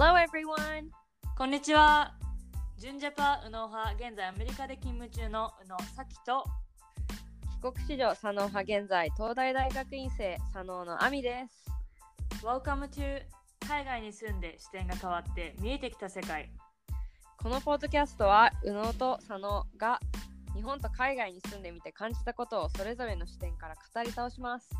Hello everyone! こんにちは。ジュンジャパ右脳派、現在アメリカで勤務中の右脳サキと帰国子女左脳派、現在東大大学院生左脳のアミです。Welcome to 海外に住んで視点が変わって見えてきた世界。このポッドキャストは右脳と左脳が日本と海外に住んでみて感じたことをそれぞれの視点から語り倒します。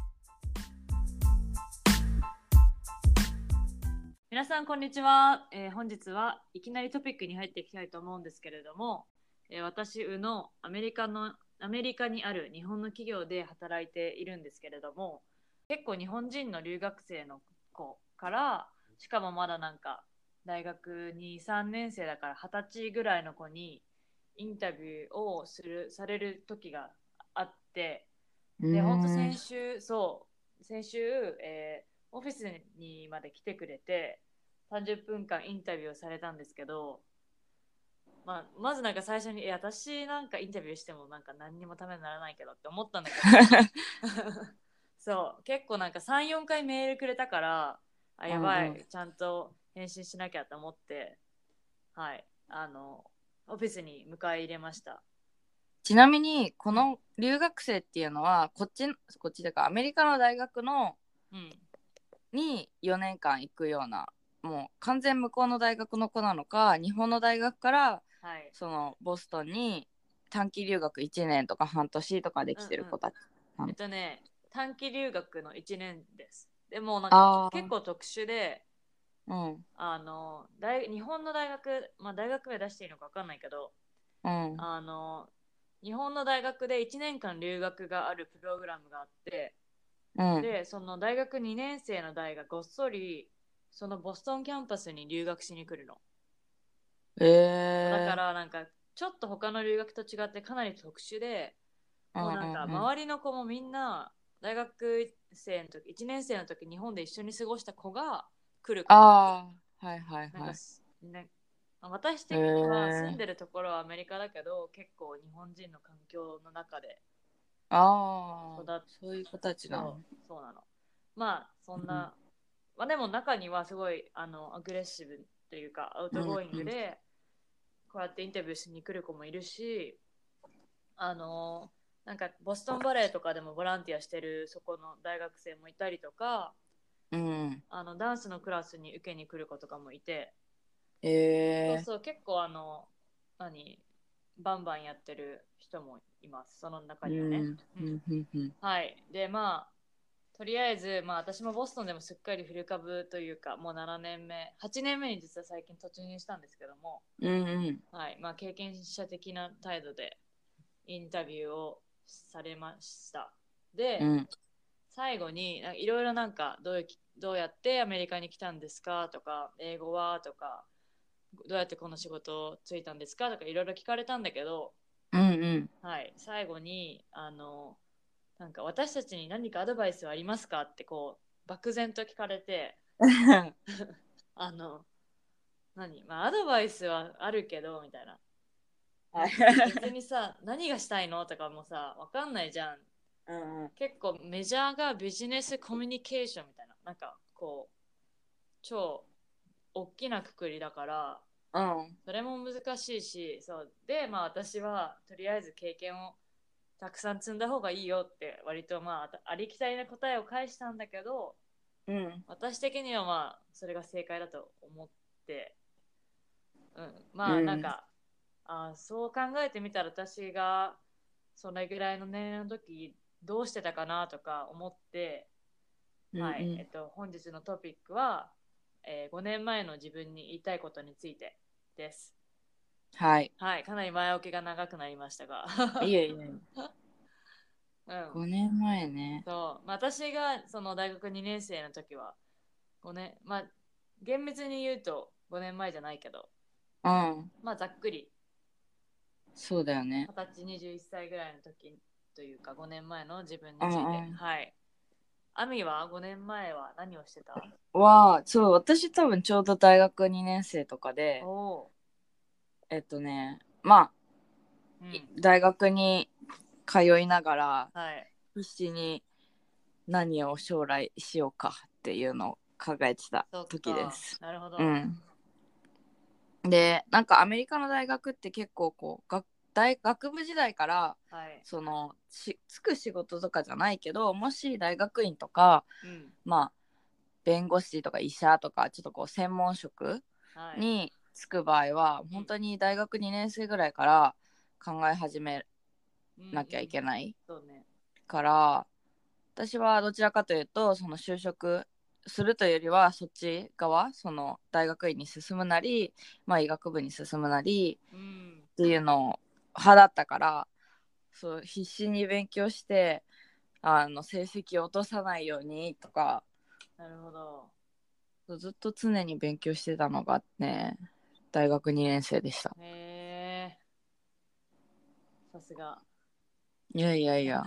皆さんこんにちは、本日はいきなりトピックに入っていきたいと思うんですけれども、私右脳アメリカにある日本の企業で働いているんですけれども、結構日本人の留学生の子から、しかもまだなんか大学2、3年生だから20歳ぐらいの子にインタビューをされる時があって、で本当先週、オフィスにまで来てくれて30分間インタビューをされたんですけど、まずなんか最初に私なんかインタビューしてもなんか何にもためにならないけどって思ったんだけどそう結構なんか 3,4 回メールくれたから、やばい、ちゃんと返信しなきゃと思って、はい、オフィスに迎え入れました。ちなみにこの留学生っていうのはこっちだからアメリカの大学の、うんに4年間行くような、もう完全向こうの大学の子なのか、日本の大学から、はい、そのボストンに短期留学1年とか半年とかできてる子たち、うんうん、短期留学の1年です。でもなんか結構特殊で、うん、日本の大学、大学名出していいのか分かんないけど、うん、日本の大学で1年間留学があるプログラムがあって、でその大学2年生の代がごっそりそのボストンキャンパスに留学しに来るの、だからなんかちょっと他の留学と違ってかなり特殊で、もうなんか周りの子もみんな大学生の時1年生の時日本で一緒に過ごした子が来るから、はいはいはい、ね、私的には住んでるところはアメリカだけど、結構日本人の環境の中でそういう子たちなの。そうなの。そんな、でも中にはすごいアグレッシブというかアウトゴーイングでこうやってインタビューしに来る子もいるし、なんかボストンバレーとかでもボランティアしてるそこの大学生もいたりとか、うん、ダンスのクラスに受けに来る子とかもいて、そう結構バンバンやってる人もいます、その中にはね、うんうん、はい。でとりあえず、私もボストンでもすっかり古株というか、もう8年目に実は最近突入したんですけども、うんうん、はい、経験者的な態度でインタビューをされました。で、うん、最後にいろいろなんかどうやってアメリカに来たんですかとか、英語はとか、どうやってこの仕事をついたんですかとかいろいろ聞かれたんだけど、うんうん、はい、最後になんか私たちに何かアドバイスはありますかってこう漠然と聞かれてアドバイスはあるけどみたいな別にさ何がしたいのとかもさ分かんないじゃん、うんうん、結構メジャーがビジネスコミュニケーションみたいな、なんかこう超大きな括りだから、うん、それも難しいし、そうで私はとりあえず経験をたくさん積んだ方がいいよって割とありきたりな答えを返したんだけど、うん、私的にはそれが正解だと思って、うん、なんか、うん、そう考えてみたら私がそれぐらいの年齢の時どうしてたかなとか思って、うんうん、はい、本日のトピックは5年前の自分に言いたいことについてです。はい。はい、かなり前置きが長くなりましたが。いえいえ。うん、5年前ね。そう。私がその大学2年生の時は、5年、厳密に言うと5年前じゃないけど、うん。ざっくり。そうだよね。20歳、21歳ぐらいの時というか、5年前の自分について。うん、はい。アミは5年前は何をしてた？そう、私多分ちょうど大学2年生とかで、うん、大学に通いながら、はい、必死に何を将来しようかっていうのを考えてた時です。なるほど、うん、でなんかアメリカの大学って結構こう学部時代から、はい、そのつく仕事とかじゃないけど、もし大学院とか、うん、まあ弁護士とか医者とかちょっとこう専門職につく場合は、はい、本当に大学2年生ぐらいから考え始めなきゃいけない、うんうん、そうね、から私はどちらかというとその就職するというよりはそっち側、その大学院に進むなり、まあ、医学部に進むなりっていうのを派だったから、そう必死に勉強して成績を落とさないようにとか、なるほど、ずっと常に勉強してたのがね、大学2年生でした。へえ、さすが。いやいやいや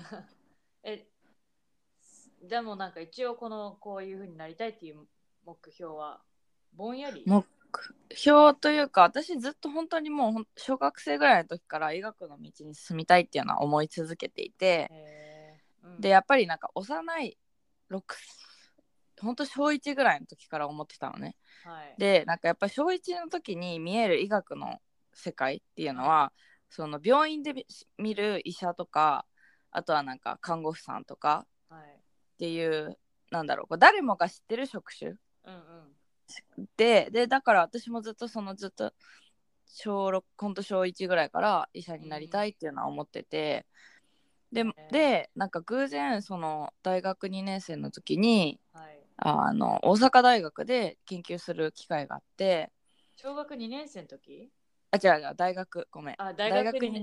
え、でもなんか一応こういう風になりたいっていう目標はぼんやり、目標というか、私ずっと本当にもう小学生ぐらいの時から医学の道に進みたいっていうのは思い続けていて、うん、でやっぱりなんか幼い本当小1ぐらいの時から思ってたのね、はい、でなんかやっぱり小1の時に見える医学の世界っていうのは、その病院で見る医者とか、あとはなんか看護婦さんとか、はいっていう、なんだろう、誰もが知ってる職種、うんうん、でだから私もずっと小6、今度小1ぐらいから医者になりたいっていうのは思ってて、うん、でなんか偶然その大学2年生の時に、はい、大阪大学で研究する機会があって、小学2年生の時？あ、違う大学、ごめん、あ、大学2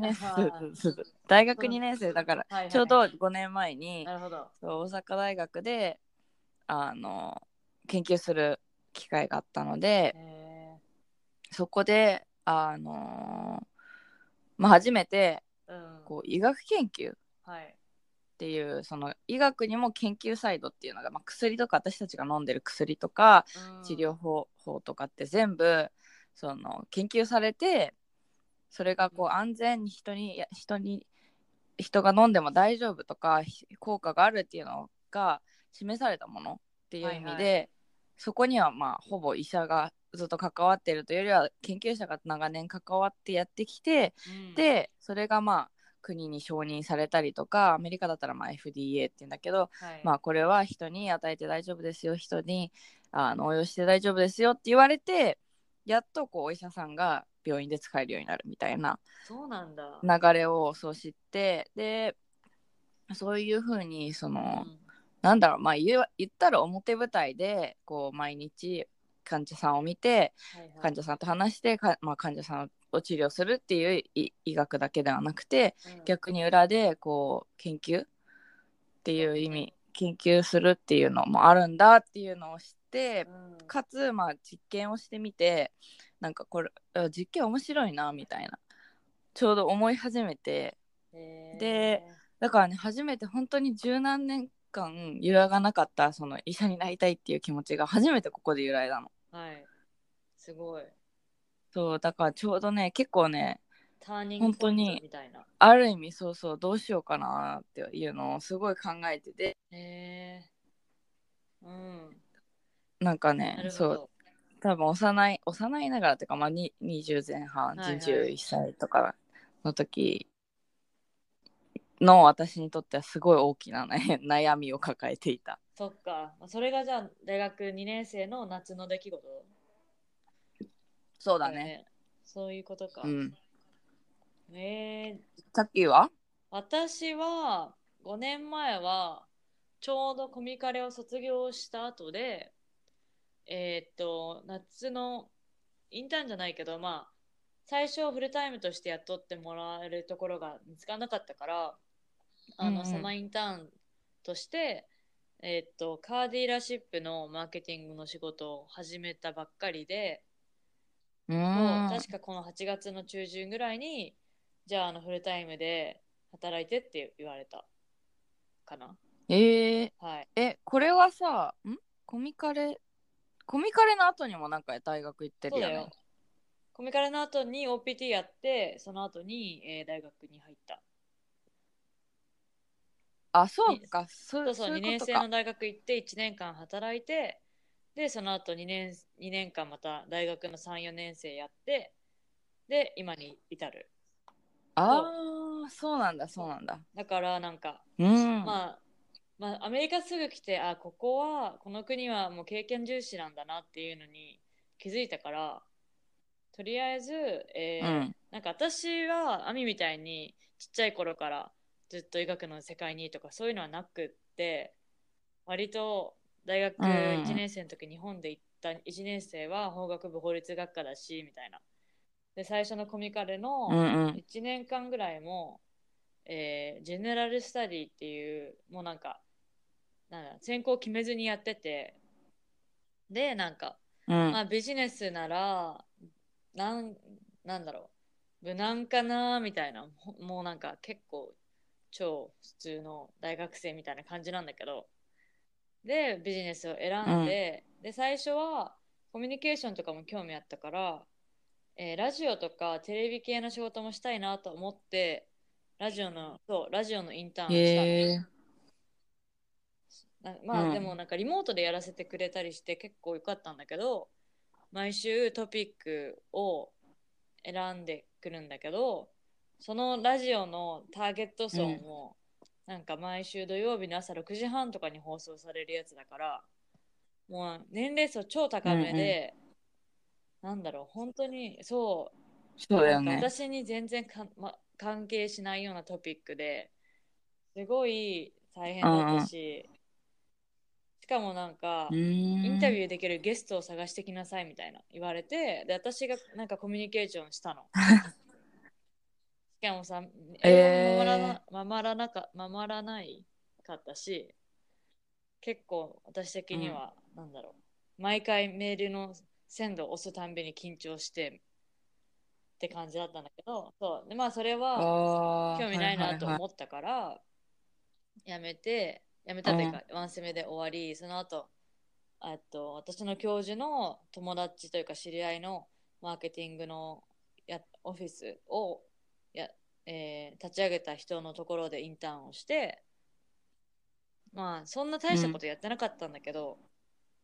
年生だから、はいはいはい、ちょうど5年前に、なるほど、そう大阪大学で研究する機会があったので、そこでまあ、初めて、うん、こう医学研究っていう、はい、その医学にも研究サイドっていうのが、まあ、薬とか私たちが飲んでる薬とか、うん、治療方法とかって全部その研究されて、それがこう、うん、安全に人が飲んでも大丈夫とか効果があるっていうのが示されたものっていう意味で、はいはい、そこにはまあほぼ医者がずっと関わってるというよりは研究者が長年関わってやってきて、うん、でそれがまあ国に承認されたりとか、アメリカだったらまあ FDA っていうんだけど、はい、まあこれは人に与えて大丈夫ですよ、人に応用して大丈夫ですよって言われて、やっとこうお医者さんが病院で使えるようになるみたいな流れをそう知って、でそういう風にその、うん、なんだろう、まあ言ったら表舞台でこう毎日患者さんを見て、はいはい、患者さんと話してまあ、患者さんを治療するっていう医学だけではなくて、うん、逆に裏でこう研究っていう意味、研究するっていうのもあるんだっていうのを知って、かつまあ実験をしてみて、なんかこれ実験面白いなみたいなちょうど思い始めて、でだからね、初めて本当に十何年間揺らがなかったその医者になりたいっていう気持ちが初めてここで揺らいだの。はい、すごい。そう、だからちょうどね、結構ね、ターニングポイントみたいな、ある意味そうそう、どうしようかなっていうのをすごい考えてて、へえ、うん、なんかね、そう多分幼いながらっていうか、まあ、20前半、はいはい、21歳とかの時の私にとってはすごい大きな、ね、悩みを抱えていた。そっか、それがじゃあ大学2年生の夏の出来事。そうだね、そういうことか。うん、さっきは私は5年前はちょうどコミカレを卒業した後で、夏のインターンじゃないけど、まあ最初フルタイムとして雇ってもらえるところが見つからなかったから、うんうん、サマインターンとして、カーディーラーシップのマーケティングの仕事を始めたばっかりで、もう確かこの8月の中旬ぐらいにじゃあフルタイムで働いてって言われたかな。はい、これはさ、コミカレの後にもなんか大学行ってるよね。そうだよ、コミカレの後に OPT やって、その後に、大学に入った。あ、そうか、そうそう、2年生の大学行って1年間働いて、でその後2年間また大学の 3,4 年生やって、で今に至る。ああ、そうなんだそうなんだ。だからなんか、うん、まあアメリカすぐ来て、あ、ここはこの国はもう経験重視なんだなっていうのに気づいたから、とりあえず、うん、なんか私はアミみたいにちっちゃい頃からずっと医学の世界にとかそういうのはなくって、割と大学1年生の時、うん、日本で行った1年生は法学部法律学科だしみたいな。で最初のコミカルの1年間ぐらいも、うんうん、ジェネラルスタディっていう、もうなんか専攻決めずにやってて、でなんか、うん、まあ、ビジネスならなんだろう無難かなみたいな、もうなんか結構超普通の大学生みたいな感じなんだけど、でビジネスを選んで、うん、で最初はコミュニケーションとかも興味あったから、ラジオとかテレビ系の仕事もしたいなと思って、ラジオのインターンをした、まあ、うん、でもなんかリモートでやらせてくれたりして結構良かったんだけど、毎週トピックを選んでくるんだけど、そのラジオのターゲット層もなんか毎週土曜日の朝6時半とかに放送されるやつだから、もう年齢層超高めで、うんうん、なんだろう、本当にそうだよね、私に全然関係しないようなトピックですごい大変だったし、うん、しかもなんかインタビューできるゲストを探してきなさいみたいな言われて、で私がなんかコミュニケーションしたのしかもさ、英語も守らなかったし、結構私的には、うん、なんだろう、毎回メールの鮮度を押すたんびに緊張してって感じだったんだけど、そうで、まあそれは興味ないなと思ったから、はいはいはい、やめたというか、ワンセメで終わり、その後私の教授の友達というか知り合いのマーケティングのオフィスを立ち上げた人のところでインターンをして、まあそんな大したことやってなかったんだけど、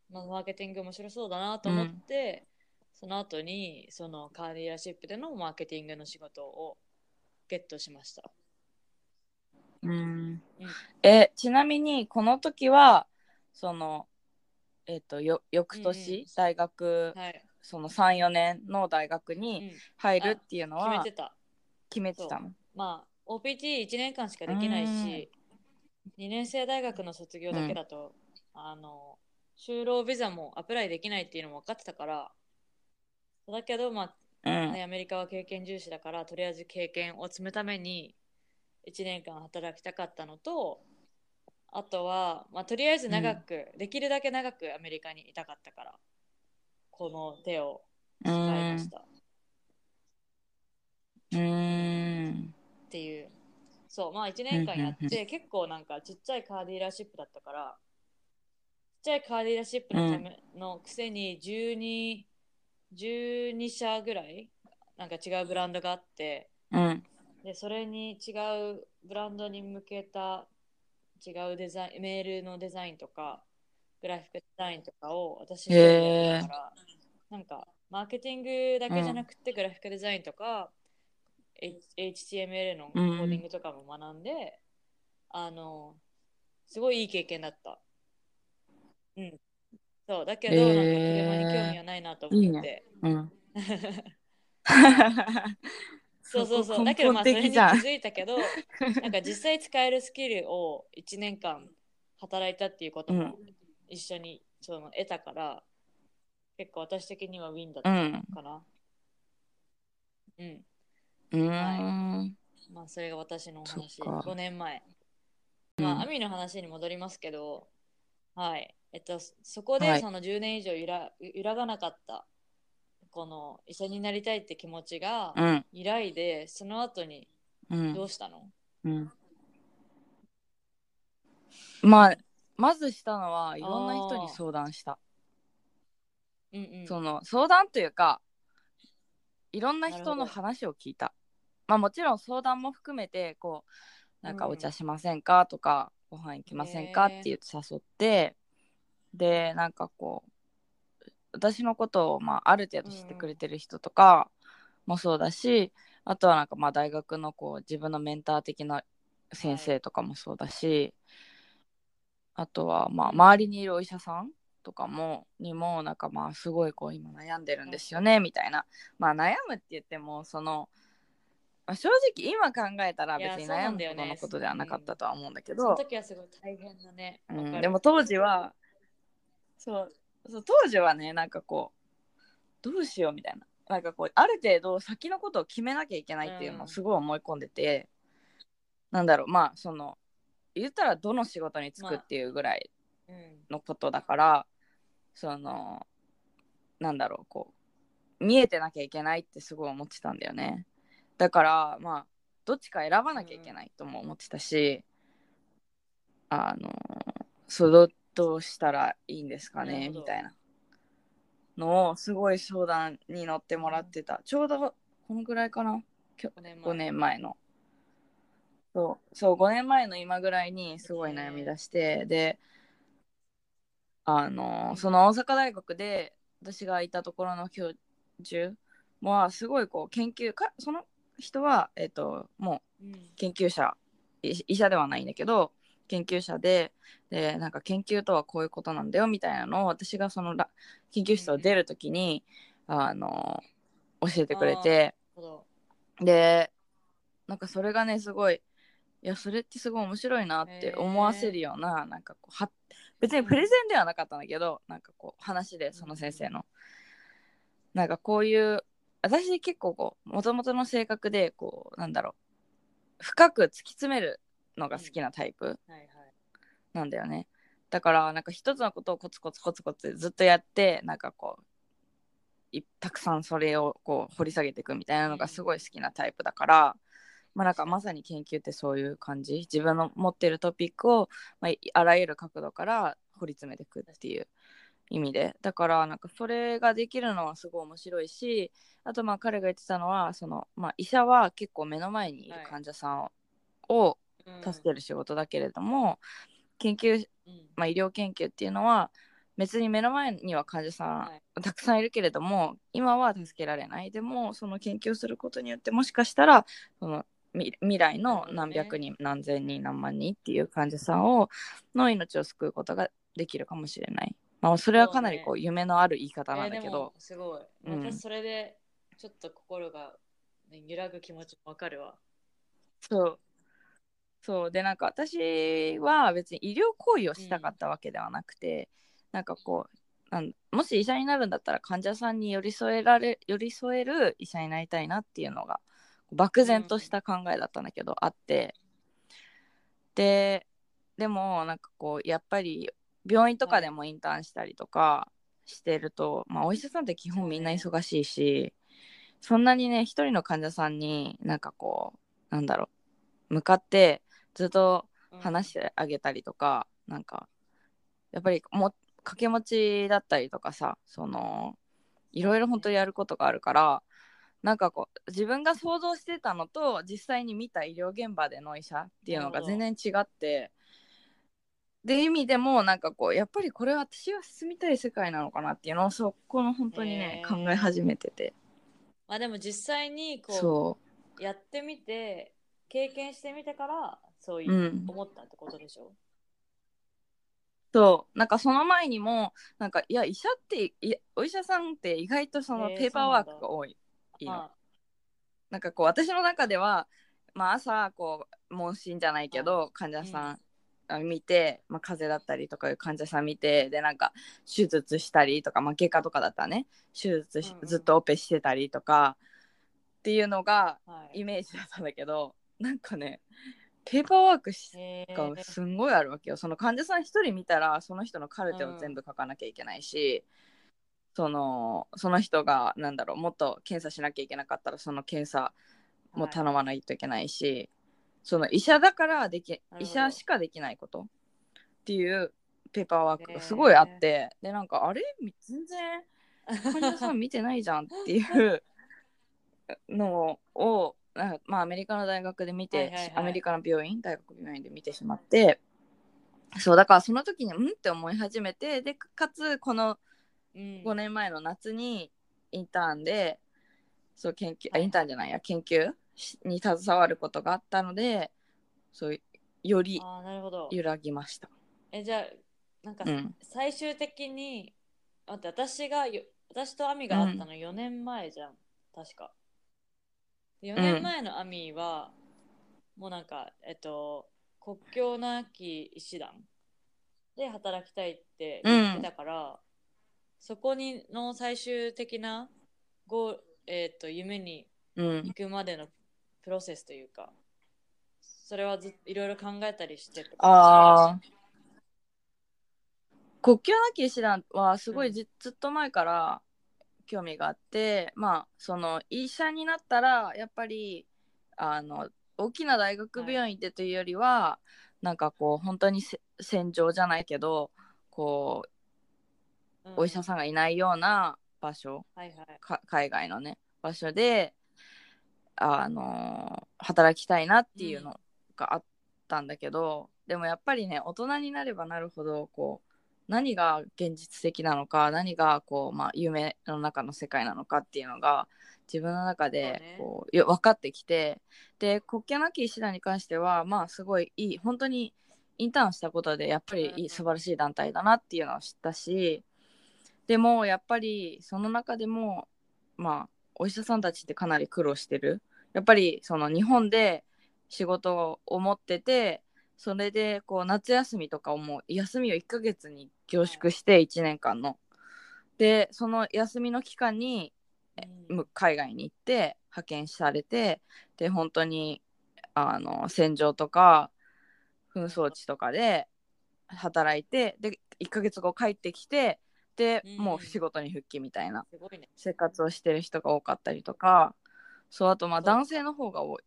うん、まあ、マーケティング面白そうだなと思って、うん、その後にそのカーディーラーシップでのマーケティングの仕事をゲットしました。うん、ちなみにこの時はその翌年、うんうん、大学、はい、その 3,4 年の大学に入るっていうのは、うん、決めてたの。まあ OPT1 年間しかできないし、2年生大学の卒業だけだと、うん、就労ビザもアプライできないっていうのも分かってたから、だけどまあ、うん、アメリカは経験重視だから、とりあえず経験を積むために1年間働きたかったのと、あとは、まあ、とりあえず長く、うん、できるだけ長くアメリカにいたかったから、この手を使いました。っていう、そう、まあ1年間やって結構なんかちっちゃいカーディーラーシップだったから、ちっちゃいカーディーラーシップのためのくせに12社ぐらいなんか違うブランドがあって、うん、でそれに違うブランドに向けた違うデザイン、メールのデザインとかグラフィックデザインとかを私にやったから、なんかマーケティングだけじゃなくて、グラフィックデザインとか、HTML のコーディングとかも学んで、うん、すごいいい経験だった。うん。そうだけど、なんか車に興味はないなと思って。いいね、うん、そうそうそう。だけどまあそれに気づいたけど、なんか実際使えるスキルを1年間働いたっていうことも一緒にその得たから、うん、結構私的にはウィンだったかな。うん。うん、はい、まあそれが私のお話、5年前。まあ、アミの話に戻りますけど、はい、そこでその10年以上揺らがなかったこの医者になりたいって気持ちが揺らいで、うん、その後にどうしたの？うんうん、まあまずしたのはいろんな人に相談した。うんうん、その相談というか、いろんな人の話を聞いた。まあもちろん相談も含めて、こうなんかお茶しませんかとか、うん、ご飯行きませんかって言って誘って、でなんかこう私のことを、まあ、ある程度知ってくれてる人とかもそうだし、うん、あとはなんかまあ大学のこう自分のメンター的な先生とかもそうだし、はい、あとはまあ周りにいるお医者さんとかもにもなんかまあすごいこう今悩んでるんですよねみたいな、まあ、悩むって言ってもその、まあ、正直今考えたら別に悩んでるようなことではなかったとは思うんだけど、その時はすごい大変だね、うん、でも当時はそう当時はねなんかこうどうしようみたいな、なんかこうある程度先のことを決めなきゃいけないっていうのをすごい思い込んでて、うん、なんだろうまあその言ったらどの仕事に就くっていうぐらいのことだから、まあうん、そのなんだろうこう見えてなきゃいけないってすごい思ってたんだよね。だからまあどっちか選ばなきゃいけないとも思ってたし、うん、どうしたらいいんですかねみたいなのをすごい相談に乗ってもらってた、うん、ちょうどこのぐらいかな5年前のそう5年前の今ぐらいにすごい悩み出して、でその大阪大学で私がいたところの教授もすごいこう研究か、その人は、もう研究者、うん、医者ではないんだけど研究者で、なんか研究とはこういうことなんだよみたいなのを私がその研究室を出るときに、教えてくれて、でなんかそれがねすごい、いやそれってすごい面白いなって思わせるような、なんかこう別にプレゼンではなかったんだけど、なんかこう話でその先生の、なんかこういう私結構こう元々の性格でこうなんだろう深く突き詰めるのが好きなタイプなんだよね、はいはい、だからなんか一つのことをコツコツコツコツずっとやって、なんかこうたくさんそれをこう掘り下げていくみたいなのがすごい好きなタイプだから、はいまあ、なんかまさに研究ってそういう感じ、自分の持ってるトピックを、まあ、あらゆる角度から掘り詰めていくっていう意味で、だからなんかそれができるのはすごい面白いし、あとまあ彼が言ってたのはその、まあ、医者は結構目の前にいる患者さんを助ける仕事だけれども、はいうん、研究、まあ、医療研究っていうのは別に目の前には患者さん、はい、たくさんいるけれども今は助けられない、でもその研究をすることによってもしかしたらその未来の何百人、何千人、何万人っていう患者さんの命を救うことができるかもしれない。まあ、それはかなりこう夢のある言い方なんだけど、でもすごい、うん、私それでちょっと心が、ね、揺らぐ気持ちもわかるわ。そうでなんか私は別に医療行為をしたかったわけではなくて、うん、なんかこうもし医者になるんだったら患者さんに寄り添える医者になりたいなっていうのが漠然とした考えだったんだけど、うん、あってでもなんかこうやっぱり病院とかでもインターンしたりとかしてると、まあ、お医者さんって基本みんな忙しいし、そんなにね一人の患者さんになんかこうなんだろう向かってずっと話してあげたりとか、なんかやっぱり掛け持ちだったりとかさ、そのいろいろ本当にやることがあるから、なんかこう自分が想像してたのと実際に見た医療現場での医者っていうのが全然違って。で意味でもなんかこうやっぱりこれは私が進みたい世界なのかなっていうのをそこの本当にね、考え始めてて、まあでも実際にこうやってみて経験してみてからそういう思ったってことでしょ、うん、そうなんかその前にもなんかいや医者ってお医者さんって意外とそのペーパーワークが多い、なんかこう私の中ではまあ朝こう問診じゃないけど患者さん、見て、まあ、風邪だったりとかいう患者さん見て、でなんか手術したりとか、まあ、外科とかだったらね手術ずっとオペしてたりとかっていうのがイメージだったんだけど、はい、なんかねペーパーワークがすんごいあるわけよ。その患者さん一人見たらその人のカルテを全部書かなきゃいけないし、その人がなんだろうもっと検査しなきゃいけなかったらその検査も頼まないといけないし、はい、その医者だから医者しかできないことっていうペーパーワークがすごいあって、でなんかあれ全然患者さん見てないじゃんっていうのをなんか、まあ、アメリカの大学で見て、はいはいはい、アメリカの大学病院で見てしまって、そうだからその時にって思い始めて、でかつこの5年前の夏にインターンでそう研究、あ、インターンじゃないや、研究に携わることがあったので、そうより揺らぎました。じゃあなんか、うん、最終的に待って、私とアミが会ったの4年前じゃん、確か。4年前のアミは、もうなんか国境なき医師団で働きたいって言ってたから、そこにの最終的な夢に行くまでのプロセスというか、それはずっといろいろ考えたりしてる。ああ、国境なき医師団はすごいずっと前から興味があって、まあその医者になったらやっぱり大きな大学病院でというよりは、なんかこう本当に戦場じゃないけど、こう、お医者さんがいないような場所、海外のね場所で働きたいなっていうのがあったんだけど、でもやっぱりね、大人になればなるほどこう何が現実的なのか、何がこう、まあ、夢の中の世界なのかっていうのが自分の中でこう分かってきて、で国境なき医師団に関しては、まあすごいいい、本当にインターンしたことでやっぱりいい、素晴らしい団体だなっていうのを知ったし、でもやっぱりその中でも、まあお医者さんたちってかなり苦労してる。やっぱりその日本で仕事を持ってて、それでこう夏休みとかをもう休みを1ヶ月に凝縮して1年間の、でその休みの期間に海外に行って派遣されて、で本当に戦場とか紛争地とかで働いて、で1ヶ月後帰ってきて、でもう仕事に復帰みたいな生活をしてる人が多かったりとか、そう、あとまあ男性の方が多い、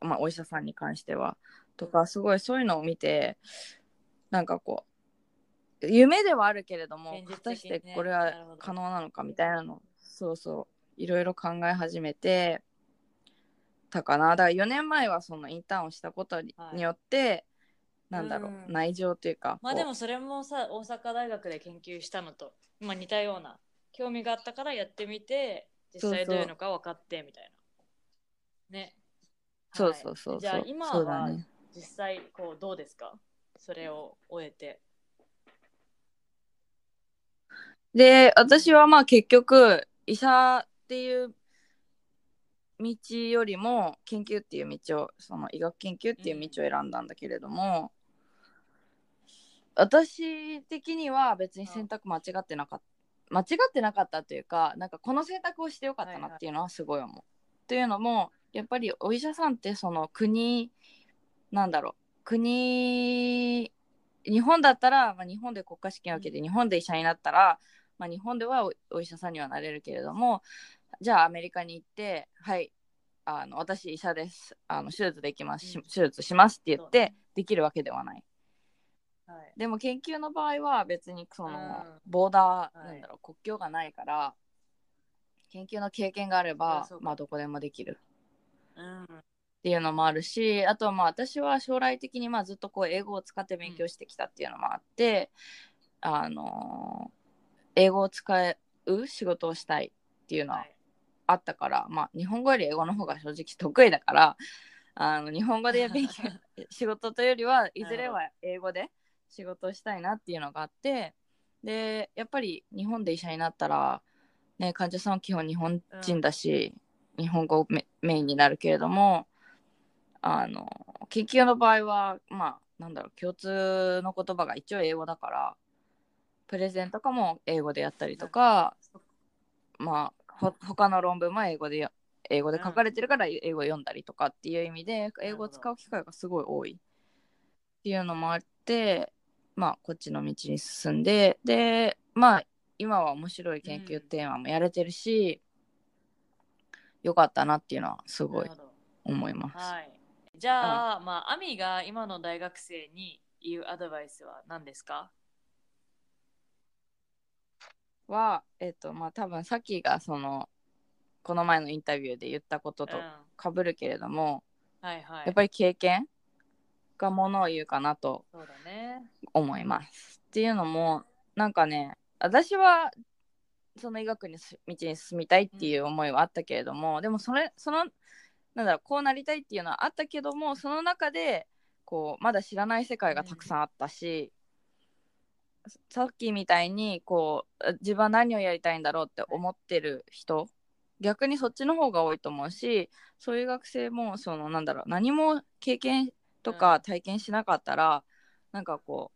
まあ、お医者さんに関してはとか、すごいそういうのを見て、なんかこう夢ではあるけれども、果たしてこれは可能なのかみたいなの、そうそういろいろ考え始めてたかな。だから4年前はそのインターンをしたことによって、なんだろう、内情というか、まあでもそれもさ、大阪大学で研究したのと、まあ、似たような興味があったからやってみて、実際どういうのか分かってみたいなね。そうそうそう、じゃあ今は実際こうどうですか、それを終えて。で、私はまあ結局医者っていう道よりも研究っていう道を、その医学研究っていう道を選んだんだけれども、私的には別に選択間違ってなかったというか、なんかこの選択をしてよかったなっていうのはすごい思う。というのもやっぱりお医者さんってその日本だったら、まあ、日本で国家試験を受けて日本で医者になったら、まあ、日本では お医者さんにはなれるけれども、じゃあアメリカに行ってはい私医者です、手術できます、手術しますって言ってできるわけではない、でも研究の場合は別にそのボーダー、国境がないから、研究の経験があればまあどこでもできるっていうのもあるし、あとはまあ私は将来的にまあずっとこう英語を使って勉強してきたっていうのもあって、英語を使う仕事をしたいっていうのはあったから、まあ日本語より英語の方が正直得意だから、日本語で勉強仕事というよりはいずれは英語で仕事をしたいなっていうのがあって、でやっぱり日本で医者になったら、ね、患者さんは基本日本人だし、日本語メインになるけれども、研究の場合はまあなんだろう、共通の言葉が一応英語だから、プレゼンとかも英語でやったりとか、まあ他の論文も英語で書かれてるから英語読んだりとかっていう意味で、英語を使う機会がすごい多いっていうのもあって、まあこっちの道に進んで、でまあ今は面白い研究テーマもやれてるし、良かったなっていうのはすごい思います、じゃあ、まあアミが今の大学生に言うアドバイスは何ですか？はまあ多分さっきがそのこの前のインタビューで言ったこととかぶるけれども、やっぱり経験がものを言うかなと思います。っていうのもなんかね、私はその医学の道に進みたいっていう思いはあったけれども、でもそのなんだろう、こうなりたいっていうのはあったけども、その中でこうまだ知らない世界がたくさんあったし、さっきみたいにこう自分は何をやりたいんだろうって思ってる人、逆にそっちの方が多いと思うし、そういう学生もそのなんだろう、何も経験とか体験しなかったら、なんかこ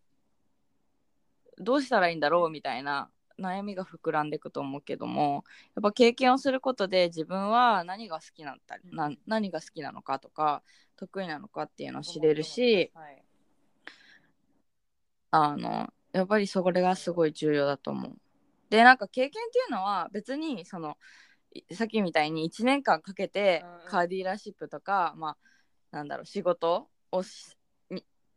うどうしたらいいんだろうみたいな悩みが膨らんでいくと思うけども、やっぱ経験をすることで自分は何が好きなんだ、何が好きなのかとか得意なのかっていうのを知れるし、はい、やっぱりそれがすごい重要だと思う。で、なんか経験っていうのは別にそのさっきみたいに1年間かけてカーディーラーシップとか、まあなんだろう、仕事を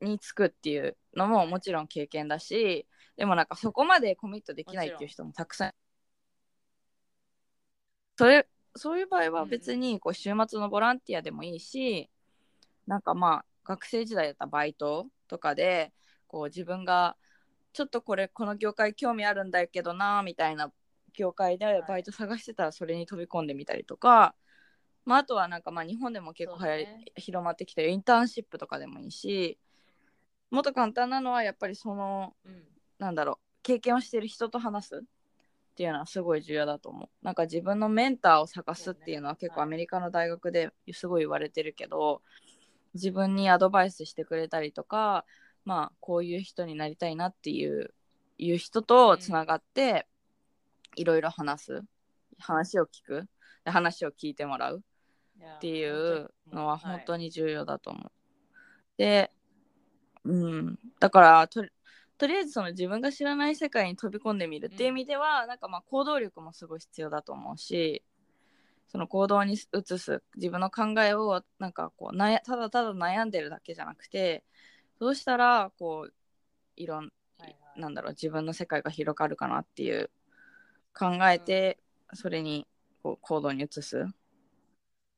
に就くっていうのももちろん経験だし、でもなんかそこまでコミットできないっていう人もたくさん、そういう場合は別にこう週末のボランティアでもいいし、なんかまあ学生時代だったバイトとかでこう自分がちょっとこの業界興味あるんだけどなみたいな業界でバイト探してたらそれに飛び込んでみたりとか、まあ、あとはなんかまあ日本でも結構広まってきてるインターンシップとかでもいいし、もっと簡単なのはやっぱりその、なんだろう、経験をしてる人と話すっていうのはすごい重要だと思う。なんか自分のメンターを探すっていうのは結構アメリカの大学ですごい言われてるけど、自分にアドバイスしてくれたりとか、まあこういう人になりたいなっていう人とつながっていろいろ話を聞く、話を聞いてもらうっていうのは本当に重要だと思う。で、だからとりあえずその自分が知らない世界に飛び込んでみるっていう意味では、なんかまあ行動力もすごい必要だと思うし、その行動に移す自分の考えをなんかこうただただ悩んでるだけじゃなくて、どうしたらこうなんだろう、自分の世界が広がるかなっていう考えて、それにこう行動に移す。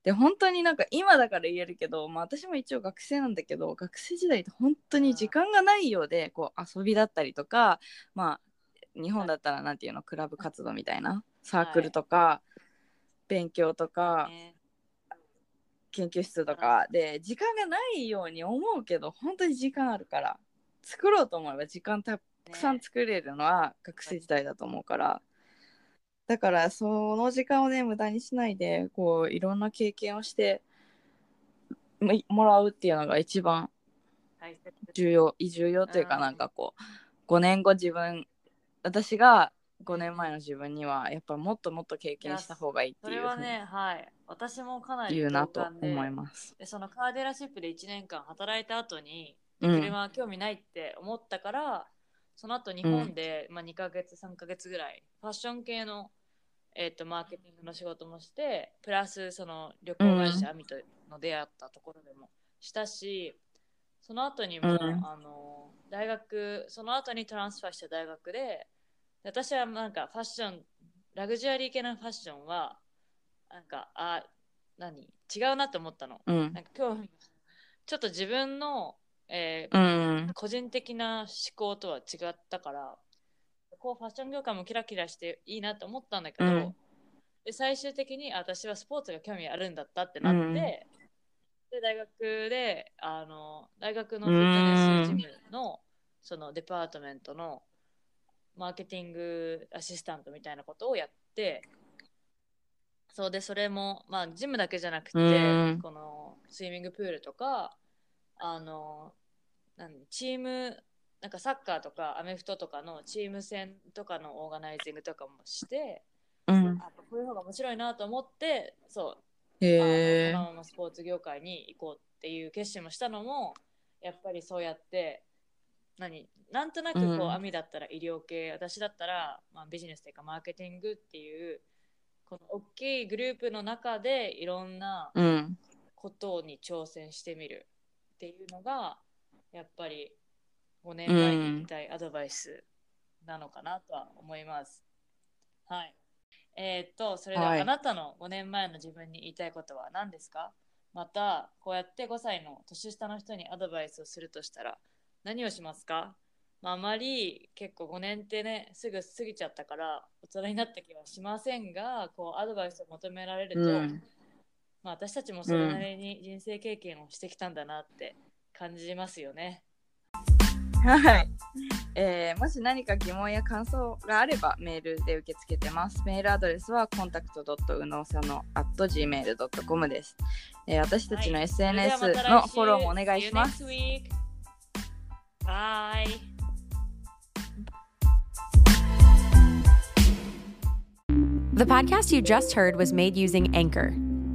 で、本当になんか今だから言えるけど、まあ、私も一応学生なんだけど、学生時代って本当に時間がないようで、こう遊びだったりとか、まあ日本だったらなんていうの、クラブ活動みたいな、サークルとか、勉強とか、研究室とかで時間がないように思うけど、本当に時間あるから作ろうと思えば時間たくさん作れるのは学生時代だと思うから、だからその時間をね、無駄にしないでこういろんな経験をしてもらうっていうのが一番重要というか、なんかこう私が5年前の自分にはやっぱもっともっと経験した方がいいっていう、それはね、はい、私もかなり言うなと思います。で、そのカーディラーシップで1年間働いた後に車は興味ないって思ったから、その後日本で、2ヶ月3ヶ月ぐらいファッション系の、マーケティングの仕事もして、プラスその旅行会社みたいの出会ったところでもしたし、その後にも、大学、その後にトランスファーした大学で、私はなんかファッション、ラグジュアリー系のファッションはなんか違うなって思ったの、なんか興味ちょっと自分の、個人的な思考とは違ったから、こうファッション業界もキラキラしていいなって思ったんだけど、で最終的に私はスポーツが興味あるんだったってなって、で大学で大学のフィットネスジムの、そのデパートメントのマーケティングアシスタントみたいなことをやって、そうで、それもまあジムだけじゃなくて、このスイミングプールとか、チーム、なんかサッカーとかアメフトとかのチーム戦とかのオーガナイジングとかもして、こういう方が面白いなと思って、そう、このままスポーツ業界に行こうっていう決心もしたのも、やっぱりそうやってなんとなくこう、アミだったら医療系、私だったら、ビジネスというかマーケティングっていう、この大きいグループの中でいろんなことに挑戦してみるっていうのが、やっぱり5年前に言いたいアドバイスなのかなとは思います。はい。それでは、あなたの5年前の自分に言いたいことは何ですか？また、こうやって5歳の年下の人にアドバイスをするとしたら、何をしますか？まあ、あまり結構5年ってねすぐ過ぎちゃったから大人になった気はしませんが、こうアドバイスを求められると、まあ、私たちもそれなりに人生経験をしてきたんだなって感じますよね。はい、もし何か疑問や感想があればメールで受け付けてます。メールアドレスは contact.unosano@gmail.com です、私たちの SNS のフォローもお願いします。はいThe podcast you just heard was made using Anchor.